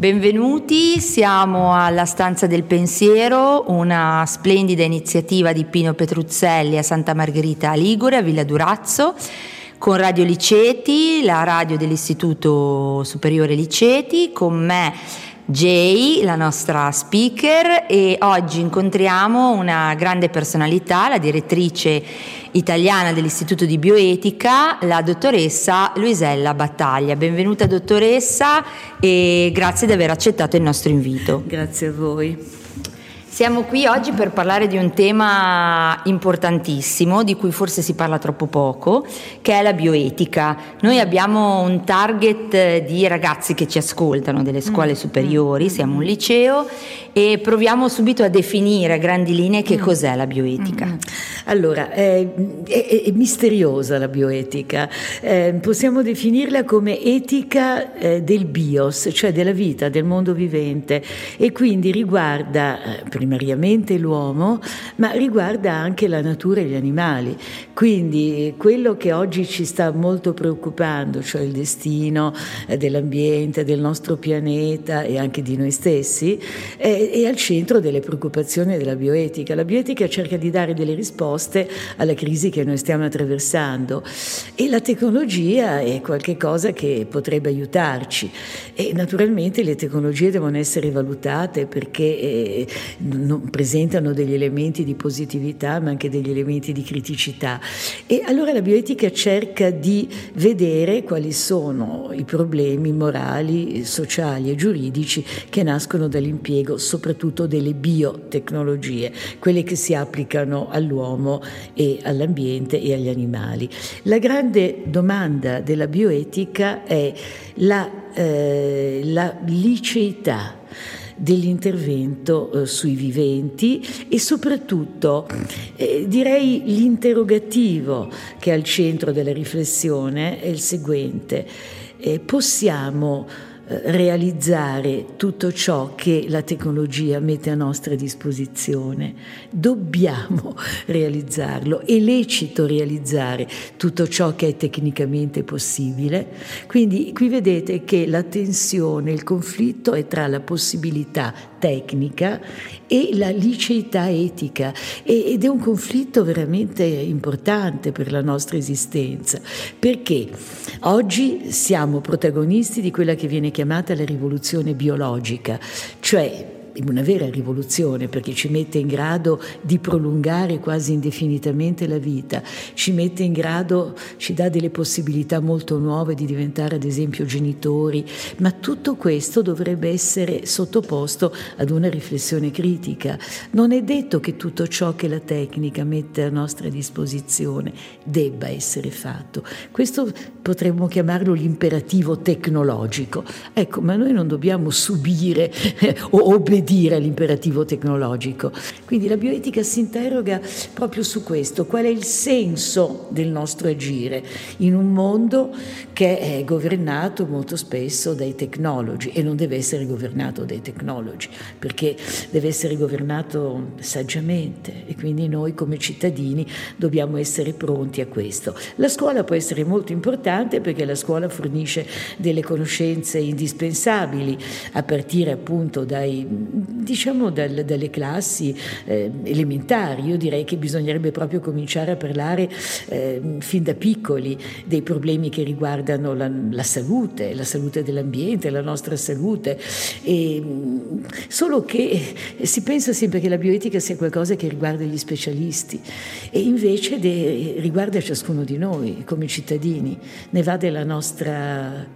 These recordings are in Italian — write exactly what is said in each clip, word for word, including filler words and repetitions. Benvenuti, siamo alla Stanza del Pensiero, una splendida iniziativa di Pino Petruzzelli a Santa Margherita Ligure, a Villa Durazzo, con Radio Liceti, la radio dell'Istituto Superiore Liceti, con me Jay, la nostra speaker, e oggi incontriamo una grande personalità, la direttrice italiana dell'Istituto di Bioetica, la dottoressa Luisella Battaglia. Benvenuta dottoressa e grazie di aver accettato il nostro invito. Grazie a voi. Siamo qui oggi per parlare di un tema importantissimo, di cui forse si parla troppo poco, che è la bioetica. Noi abbiamo un target di ragazzi che ci ascoltano, delle scuole superiori, siamo un liceo, e proviamo subito a definire a grandi linee che cos'è la bioetica. Allora, è, è, è misteriosa la bioetica, eh, possiamo definirla come etica eh, del bios, cioè della vita, del mondo vivente, e quindi riguarda eh, primariamente l'uomo, ma riguarda anche la natura e gli animali. Quindi quello che oggi ci sta molto preoccupando, cioè il destino dell'ambiente, del nostro pianeta e anche di noi stessi, è, è al centro delle preoccupazioni della bioetica. La bioetica cerca di dare delle risposte alla crisi che noi stiamo attraversando, e la tecnologia è qualche cosa che potrebbe aiutarci, e naturalmente le tecnologie devono essere valutate perché eh, presentano degli elementi di positività ma anche degli elementi di criticità, e allora la bioetica cerca di vedere quali sono i problemi morali, sociali e giuridici che nascono dall'impiego soprattutto delle biotecnologie, quelle che si applicano all'uomo e all'ambiente e agli animali. La grande domanda della bioetica è la, eh, la liceità dell'intervento eh, sui viventi, e soprattutto eh, direi l'interrogativo che è al centro della riflessione è il seguente: eh, possiamo eh, realizzare tutto ciò che la tecnologia mette a nostra disposizione? Dobbiamo realizzarlo? È lecito realizzare tutto ciò che è tecnicamente possibile? Quindi qui vedete che la tensione, il conflitto è tra la possibilità tecnica e la liceità etica, ed è un conflitto veramente importante per la nostra esistenza, perché oggi siamo protagonisti di quella che viene chiamata la rivoluzione biologica, cioè una vera rivoluzione perché ci mette in grado di prolungare quasi indefinitamente la vita, ci mette in grado, ci dà delle possibilità molto nuove di diventare ad esempio genitori, ma tutto questo dovrebbe essere sottoposto ad una riflessione critica. Non è detto che tutto ciò che la tecnica mette a nostra disposizione debba essere fatto. Questo potremmo chiamarlo l'imperativo tecnologico. Ecco, ma noi non dobbiamo subire eh, o obbedire dire all'imperativo tecnologico. Quindi la bioetica si interroga proprio su questo: qual è il senso del nostro agire in un mondo che è governato molto spesso dai tecnologi, e non deve essere governato dai tecnologi perché deve essere governato saggiamente, e quindi noi come cittadini dobbiamo essere pronti a questo. La scuola può essere molto importante perché la scuola fornisce delle conoscenze indispensabili a partire appunto dai diciamo dal, dalle classi eh, elementari. Io direi che bisognerebbe proprio cominciare a parlare eh, fin da piccoli dei problemi che riguardano la, la salute, la salute dell'ambiente, la nostra salute, e, solo che si pensa sempre che la bioetica sia qualcosa che riguarda gli specialisti, e invece de, riguarda ciascuno di noi come cittadini, ne va della nostra,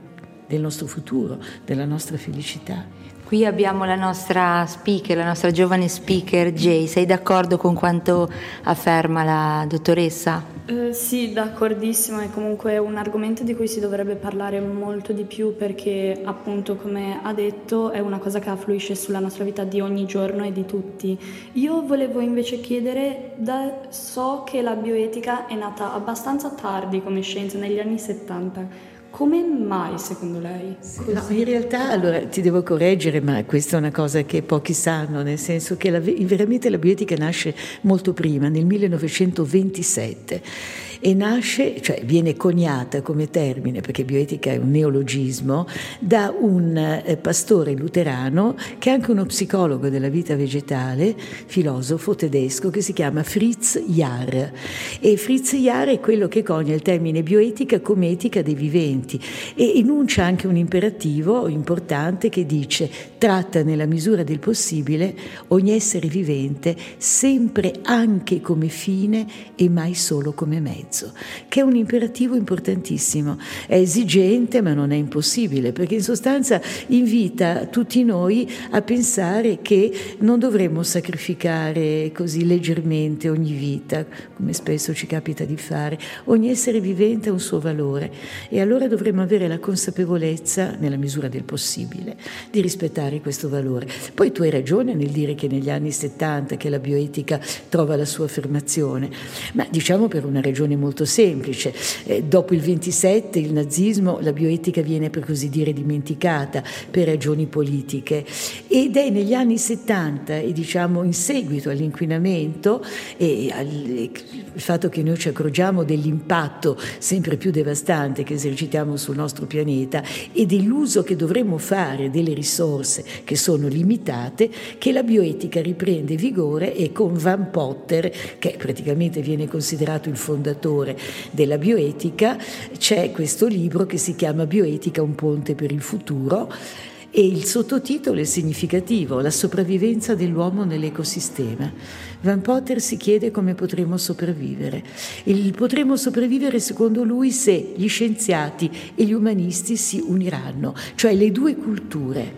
del nostro futuro, della nostra felicità. Qui abbiamo la nostra speaker, la nostra giovane speaker Jay. Sei d'accordo con quanto afferma la dottoressa? Eh, sì, d'accordissimo. È comunque un argomento di cui si dovrebbe parlare molto di più perché, appunto, come ha detto, è una cosa che affluisce sulla nostra vita di ogni giorno e di tutti. Io volevo invece chiedere, da, so che la bioetica è nata abbastanza tardi come scienza, negli anni settanta. Come mai, secondo lei? No, in realtà, allora, ti devo correggere, ma questa è una cosa che pochi sanno, nel senso che la, veramente la bioetica nasce molto prima, nel millenovecentoventisette. e nasce, cioè viene coniata come termine, perché bioetica è un neologismo, da un pastore luterano che è anche uno psicologo della vita vegetale, filosofo tedesco, che si chiama Fritz Jahr. E Fritz Jahr è quello che conia il termine bioetica come etica dei viventi e enuncia anche un imperativo importante che dice: tratta nella misura del possibile ogni essere vivente sempre anche come fine e mai solo come mezzo, che è un imperativo importantissimo. È esigente ma non è impossibile, perché in sostanza invita tutti noi a pensare che non dovremmo sacrificare così leggermente ogni vita, come spesso ci capita di fare. Ogni essere vivente ha un suo valore e allora dovremmo avere la consapevolezza, nella misura del possibile, di rispettare questo valore. Poi tu hai ragione nel dire che negli anni settanta che la bioetica trova la sua affermazione, ma diciamo per una ragione molto semplice. Eh, dopo il ventisette, il nazismo, la bioetica viene per così dire dimenticata per ragioni politiche, ed è negli anni settanta e diciamo in seguito all'inquinamento e al il fatto che noi ci accorgiamo dell'impatto sempre più devastante che esercitiamo sul nostro pianeta e dell'uso che dovremmo fare delle risorse che sono limitate, che la bioetica riprende vigore, e con Van Potter, che praticamente viene considerato il fondatore della bioetica, c'è questo libro che si chiama Bioetica, un ponte per il futuro, e il sottotitolo è significativo: la sopravvivenza dell'uomo nell'ecosistema. Van Potter si chiede come potremo sopravvivere. Il potremo sopravvivere, secondo lui, se gli scienziati e gli umanisti si uniranno, cioè le due culture.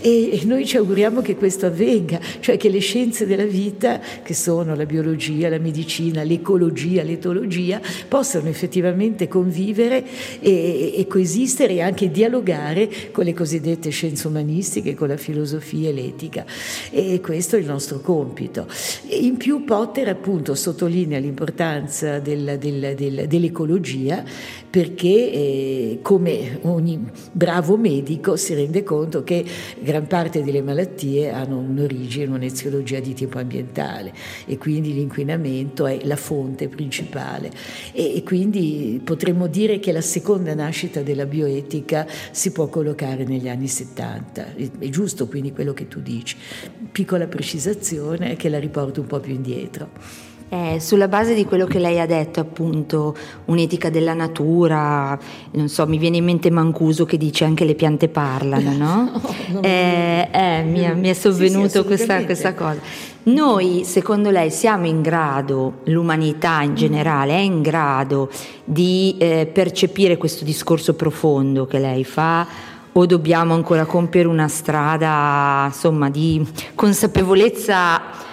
E noi ci auguriamo che questo avvenga, cioè che le scienze della vita, che sono la biologia, la medicina, l'ecologia, l'etologia, possano effettivamente convivere e, e coesistere e anche dialogare con le cosiddette scienze umanistiche, con la filosofia e l'etica, e questo è il nostro compito. In più Potter appunto sottolinea l'importanza del, del, del, dell'ecologia, perché eh, come ogni bravo medico si rende conto che gran parte delle malattie hanno un'origine, un'eziologia di tipo ambientale, e quindi l'inquinamento è la fonte principale, e, e quindi potremmo dire che la seconda nascita della bioetica si può collocare negli anni settanta. È giusto quindi quello che tu dici. Piccola precisazione che la riporto un po' più indietro. Eh, sulla base di quello che lei ha detto, appunto, un'etica della natura, non so, mi viene in mente Mancuso che dice anche le piante parlano, no? no eh, eh, mi, è, mi è sovvenuto sì, sì, questa, questa cosa. Noi, secondo lei, siamo in grado, l'umanità in generale è in grado di eh, percepire questo discorso profondo che lei fa, o dobbiamo ancora compiere una strada, insomma, di consapevolezza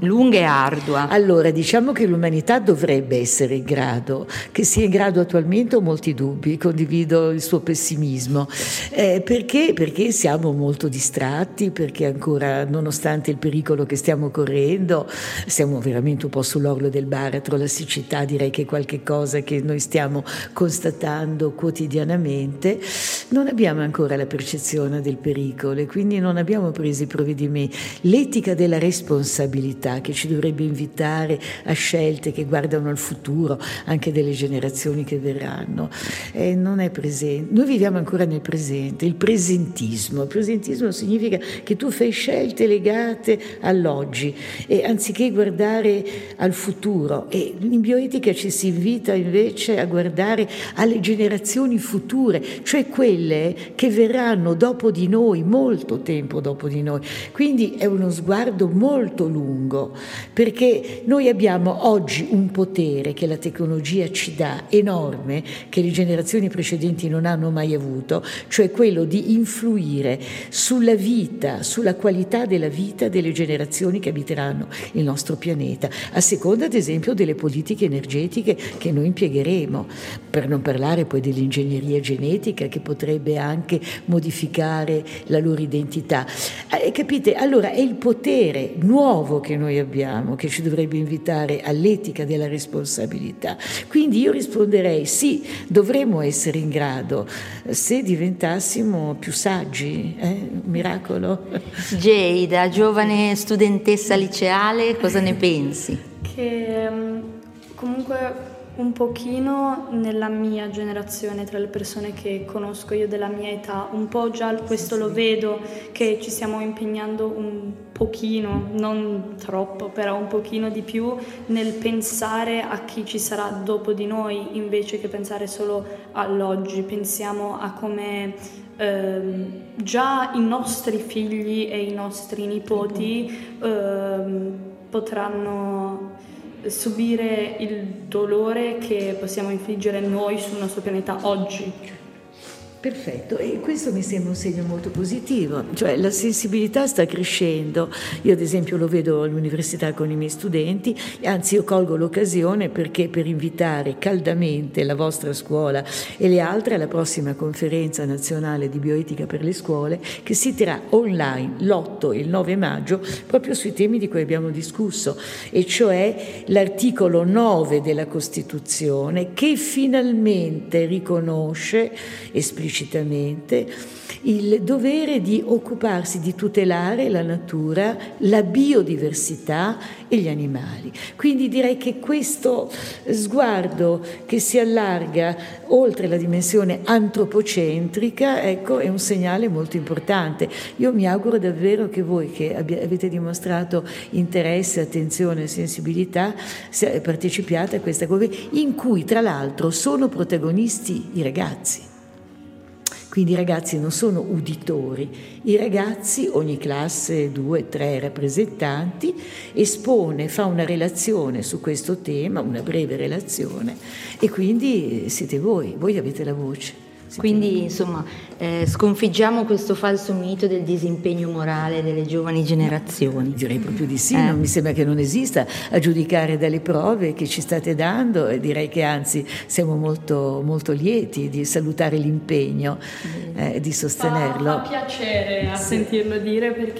lunga e ardua? Allora, diciamo che l'umanità dovrebbe essere in grado. Che sia in grado attualmente ho molti dubbi, condivido il suo pessimismo, eh, perché? Perché siamo molto distratti, perché ancora, nonostante il pericolo che stiamo correndo, siamo veramente un po' sull'orlo del baratro. La siccità direi che è qualche cosa che noi stiamo constatando quotidianamente. Non abbiamo ancora la percezione del pericolo e quindi non abbiamo preso i provvedimenti. L'etica della responsabilità, che ci dovrebbe invitare a scelte che guardano al futuro anche delle generazioni che verranno, eh, non è presente. Noi viviamo ancora nel presente, il presentismo. Il presentismo significa che tu fai scelte legate all'oggi, e anziché guardare al futuro. E in bioetica ci si invita invece a guardare alle generazioni future, cioè quelle che verranno dopo di noi, molto tempo dopo di noi. Quindi è uno sguardo molto lungo, perché noi abbiamo oggi un potere che la tecnologia ci dà enorme, che le generazioni precedenti non hanno mai avuto, cioè quello di influire sulla vita, sulla qualità della vita delle generazioni che abiteranno il nostro pianeta, a seconda ad esempio delle politiche energetiche che noi impiegheremo, per non parlare poi dell'ingegneria genetica che potrebbe anche modificare la loro identità. Eh, capite? Allora è il potere nuovo che noi abbiamo, che ci dovrebbe invitare all'etica della responsabilità. Quindi io risponderei sì, dovremmo essere in grado se diventassimo più saggi, eh? Un miracolo. Jade, giovane studentessa liceale, cosa ne pensi? Che comunque Un pochino nella mia generazione, tra le persone che conosco io della mia età, un po' già questo lo vedo, che ci stiamo impegnando un pochino, non troppo, però un pochino di più nel pensare a chi ci sarà dopo di noi, invece che pensare solo all'oggi. Pensiamo a come ehm, già i nostri figli e i nostri nipoti ehm, potranno subire il dolore che possiamo infliggere noi sul nostro pianeta oggi. Perfetto, e questo mi sembra un segno molto positivo, cioè la sensibilità sta crescendo. Io ad esempio lo vedo all'università con i miei studenti, anzi io colgo l'occasione perché per invitare caldamente la vostra scuola e le altre alla prossima conferenza nazionale di bioetica per le scuole, che si terrà online l'otto e il nove maggio, proprio sui temi di cui abbiamo discusso, e cioè l'articolo nove della Costituzione, che finalmente riconosce esplicitamente il dovere di occuparsi di tutelare la natura, la biodiversità e gli animali. Quindi direi che questo sguardo che si allarga oltre la dimensione antropocentrica, ecco, è un segnale molto importante. Io mi auguro davvero che voi, che avete dimostrato interesse, attenzione e sensibilità, partecipiate a questa conferenza in cui tra l'altro sono protagonisti i ragazzi. Quindi i ragazzi non sono uditori, i ragazzi, ogni classe, due, tre rappresentanti, espone, fa una relazione su questo tema, una breve relazione, e quindi siete voi, voi avete la voce. Quindi insomma eh, sconfiggiamo questo falso mito del disimpegno morale delle giovani generazioni. Direi proprio di sì, eh. non mi sembra che non esista, a giudicare dalle prove che ci state dando, e direi che anzi siamo molto, molto lieti di salutare l'impegno, eh, di sostenerlo. Fa, fa piacere a sì. sentirlo dire, perché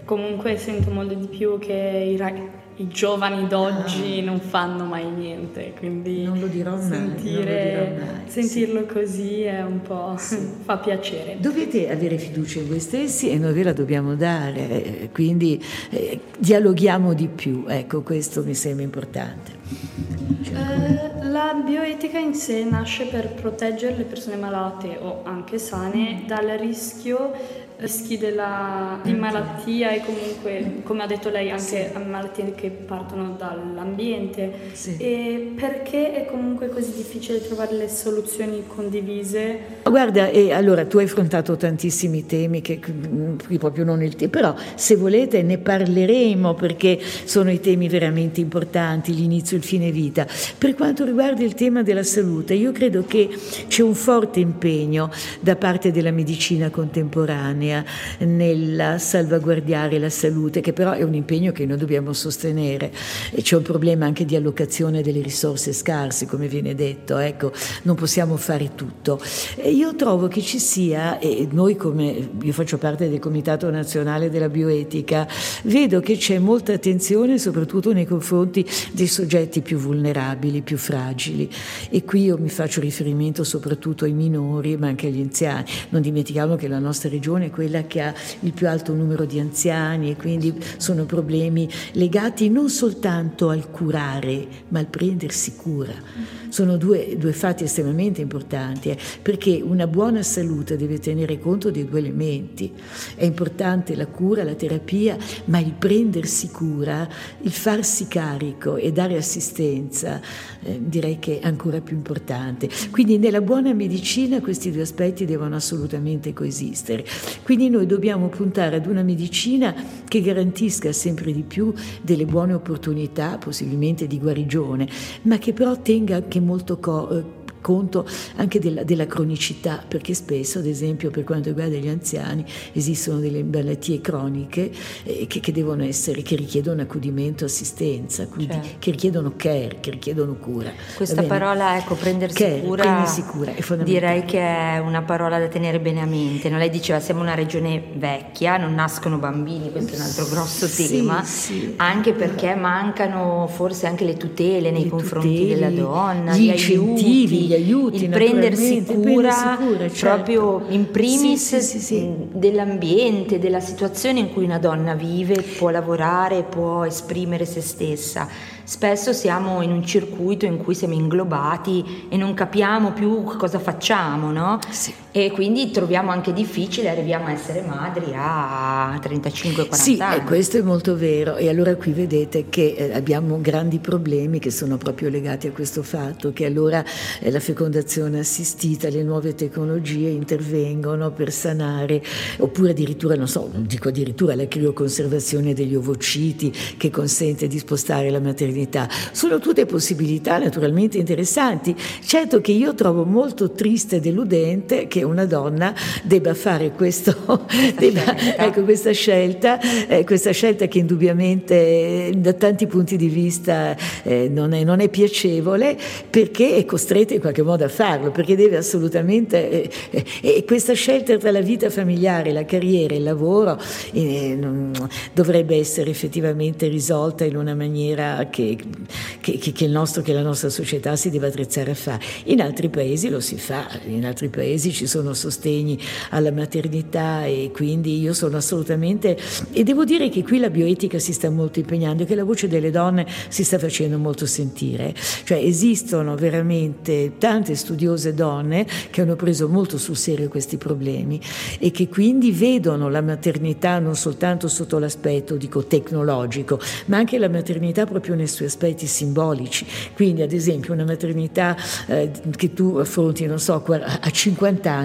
sì. comunque sento molto di più che i ragazzi. I giovani d'oggi ah. non fanno mai niente, quindi non lo dirò mai, sentire, non lo dirò mai, sentirlo sì. così è un po' sì. fa piacere. Dovete avere fiducia in voi stessi e noi ve la dobbiamo dare, quindi eh, dialoghiamo di più, ecco, questo mi sembra importante. Eh, la bioetica in sé nasce per proteggere le persone malate o anche sane dal rischio rischi della, di malattia, e comunque, come ha detto lei, anche sì. malattie che partono dall'ambiente, sì. e perché è comunque così difficile trovare le soluzioni condivise? Guarda, e allora tu hai affrontato tantissimi temi che, che proprio non il te- però se volete ne parleremo, perché sono i temi veramente importanti, l'inizio e il fine vita. Per quanto riguarda il tema della salute, io credo che c'è un forte impegno da parte della medicina contemporanea nel salvaguardare la salute, che però è un impegno che noi dobbiamo sostenere. E c'è un problema anche di allocazione delle risorse scarse, come viene detto, ecco, non possiamo fare tutto. E io trovo che ci sia, e noi come, io faccio parte del Comitato Nazionale della Bioetica, vedo che c'è molta attenzione soprattutto nei confronti dei soggetti più vulnerabili, più fragili, e qui io mi faccio riferimento soprattutto ai minori, ma anche agli anziani. Non dimentichiamo che la nostra regione è quella che ha il più alto numero di anziani, e quindi sono problemi legati non soltanto al curare, ma al prendersi cura. Sono due, due fatti estremamente importanti, eh, perché una buona salute deve tenere conto dei due elementi. È importante la cura, la terapia, ma il prendersi cura, il farsi carico e dare assistenza, eh, direi che è ancora più importante. Quindi nella buona medicina questi due aspetti devono assolutamente coesistere. Quindi noi dobbiamo puntare ad una medicina che garantisca sempre di più delle buone opportunità, possibilmente di guarigione, ma che però tenga anche molto co- conto anche della, della cronicità, perché spesso, ad esempio, per quanto riguarda gli anziani, esistono delle malattie croniche eh, che, che devono essere, che richiedono accudimento, assistenza, quindi cioè. che richiedono care, che richiedono cura. Questa parola, ecco, prendersi care, cura, prendersi cura è fondamentale. Direi che è una parola da tenere bene a mente. No? Lei diceva, siamo una regione vecchia, non nascono bambini, questo è un altro grosso tema, sì, sì. anche perché mancano forse anche le tutele nei le confronti tutele, della donna, gli, gli aiuti, aiuti, il prendersi cura, sicura, certo. proprio in primis sì, sì, sì, sì. dell'ambiente, della situazione in cui una donna vive, può lavorare, può esprimere se stessa. Spesso siamo in un circuito in cui siamo inglobati e non capiamo più cosa facciamo, no? Sì. E quindi troviamo anche difficile, arriviamo a essere madri a trentacinque quaranta sì, anni. Sì, questo è molto vero. E allora qui vedete che abbiamo grandi problemi che sono proprio legati a questo fatto, che allora la fecondazione assistita, le nuove tecnologie intervengono per sanare, oppure addirittura, non so, dico addirittura la crioconservazione degli ovociti che consente di spostare la maternità. Sono tutte possibilità naturalmente interessanti. Certo che io trovo molto triste e deludente che una donna debba fare questo, questa, debba, scelta. Ecco, questa scelta, eh, questa scelta che indubbiamente da tanti punti di vista eh, non, è, non è piacevole, perché è costretta in qualche modo a farlo, perché deve assolutamente eh, eh, e questa scelta tra la vita familiare, la carriera e il lavoro eh, non, dovrebbe essere effettivamente risolta in una maniera che, che, che, il nostro, che la nostra società si deve attrezzare a fare. In altri paesi lo si fa, in altri paesi ci sono sono sostegni alla maternità, e quindi io sono assolutamente, e devo dire che qui la bioetica si sta molto impegnando e che la voce delle donne si sta facendo molto sentire, cioè esistono veramente tante studiose donne che hanno preso molto sul serio questi problemi e che quindi vedono la maternità non soltanto sotto l'aspetto, dico, tecnologico, ma anche la maternità proprio nei suoi aspetti simbolici. Quindi ad esempio una maternità eh, che tu affronti, non so, a cinquanta anni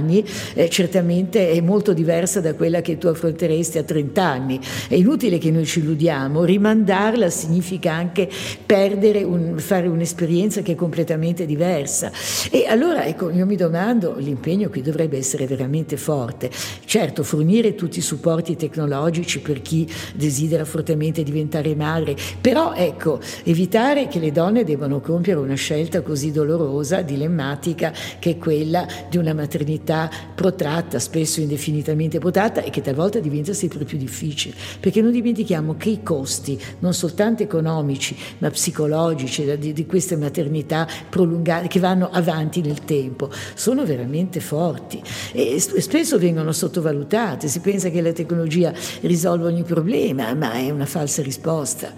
Eh, certamente è molto diversa da quella che tu affronteresti a trenta anni. È inutile che noi ci illudiamo, rimandarla significa anche perdere un, fare un'esperienza che è completamente diversa. E allora ecco, io mi domando, l'impegno qui dovrebbe essere veramente forte. Certo, fornire tutti i supporti tecnologici per chi desidera fortemente diventare madre, però ecco, evitare che le donne debbano compiere una scelta così dolorosa, dilemmatica, che è quella di una maternità protratta, spesso indefinitamente protratta, e che talvolta diventa sempre più difficile, perché non dimentichiamo che i costi non soltanto economici ma psicologici di, di queste maternità prolungate che vanno avanti nel tempo sono veramente forti e spesso vengono sottovalutate. Si pensa che la tecnologia risolva ogni problema, ma è una falsa risposta.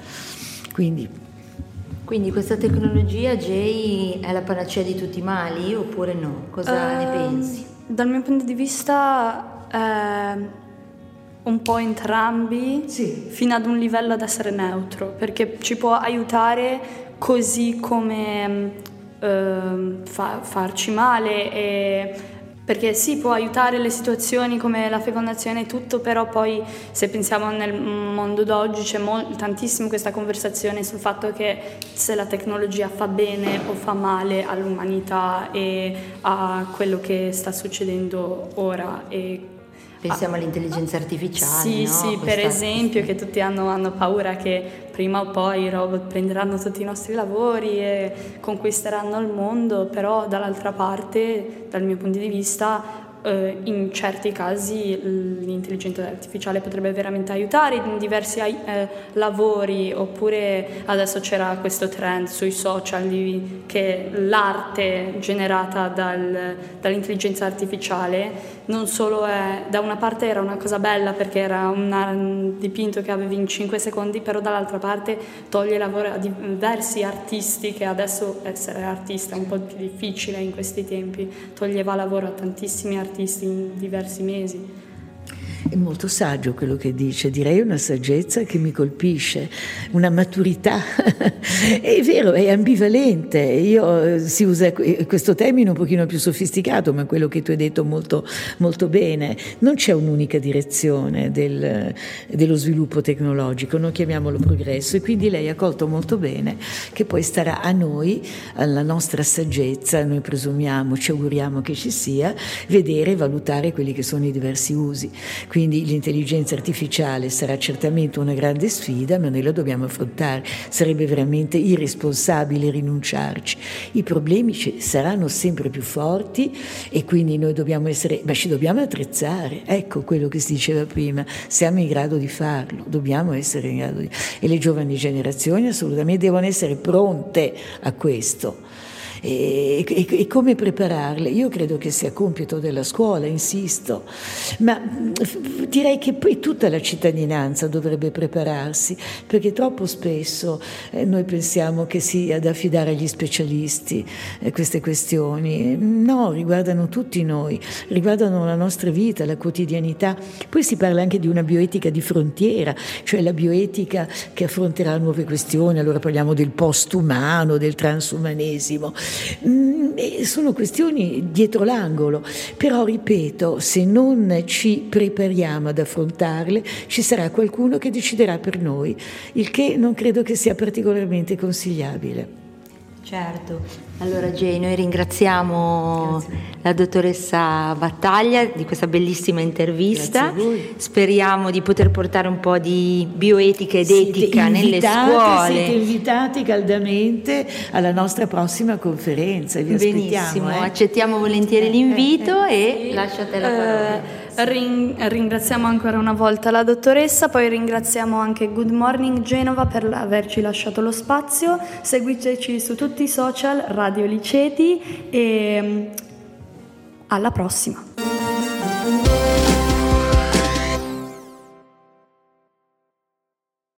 Quindi Quindi questa tecnologia, Jay, è la panacea di tutti i mali oppure no? Cosa uh, ne pensi? Dal mio punto di vista eh, un po' entrambi, sì. fino ad un livello ad essere neutro, perché ci può aiutare così come eh, fa, farci male, e, perché sì, può aiutare le situazioni come la fecondazione e tutto, però poi se pensiamo nel mondo d'oggi c'è mol- tantissimo questa conversazione sul fatto che se la tecnologia fa bene o fa male all'umanità e a quello che sta succedendo ora. E pensiamo all'intelligenza artificiale, sì, no? Sì, Questa... per esempio, che tutti hanno, hanno paura che prima o poi i robot prenderanno tutti i nostri lavori e conquisteranno il mondo, però dall'altra parte, dal mio punto di vista, eh, in certi casi l'intelligenza artificiale potrebbe veramente aiutare in diversi eh, lavori, oppure adesso c'era questo trend sui social di, che l'arte generata dal, dall'intelligenza artificiale non solo è, da una parte era una cosa bella perché era una, un dipinto che avevi in cinque secondi, però dall'altra parte toglie lavoro a diversi artisti, che adesso essere artista è un po' più difficile in questi tempi, toglieva lavoro a tantissimi artisti in diversi mesi. È molto saggio quello che dice, direi una saggezza che mi colpisce, una maturità. È vero, è ambivalente. Io si usa questo termine un pochino più sofisticato, ma quello che tu hai detto molto, molto bene. Non c'è un'unica direzione del, dello sviluppo tecnologico, non chiamiamolo progresso, e quindi lei ha colto molto bene che poi starà a noi, alla nostra saggezza, noi presumiamo, ci auguriamo che ci sia, vedere e valutare quelli che sono i diversi usi. Quindi l'intelligenza artificiale sarà certamente una grande sfida, ma noi la dobbiamo affrontare. Sarebbe veramente irresponsabile rinunciarci. I problemi ci saranno sempre più forti e quindi noi dobbiamo essere, ma ci dobbiamo attrezzare. Ecco quello che si diceva prima, siamo in grado di farlo, dobbiamo essere in grado di farlo. E le giovani generazioni assolutamente devono essere pronte a questo. e, e, e come prepararle. Io credo che sia compito della scuola, insisto, ma direi che poi tutta la cittadinanza dovrebbe prepararsi, perché troppo spesso eh, noi pensiamo che sia da affidare agli specialisti eh, queste questioni. No, riguardano tutti noi, riguardano la nostra vita, la quotidianità. Poi si parla anche di una bioetica di frontiera, cioè la bioetica che affronterà nuove questioni. Allora parliamo del postumano, del transumanesimo, e sono questioni dietro l'angolo, però ripeto, se non ci prepariamo ad affrontarle ci sarà qualcuno che deciderà per noi, il che non credo che sia particolarmente consigliabile. Certo, allora Jay, noi ringraziamo Grazie. la dottoressa Battaglia di questa bellissima intervista, speriamo di poter portare un po' di bioetica ed siete etica invitate, nelle scuole. Siete invitati caldamente alla nostra prossima conferenza, vi Benissimo, aspettiamo. Eh. Accettiamo volentieri l'invito eh, eh, eh. e lasciate la parola. Eh. Ring- ringraziamo ancora una volta la dottoressa, poi ringraziamo anche Good Morning Genova per averci lasciato lo spazio. Seguiteci su tutti i social, Radio Liceti, e alla prossima.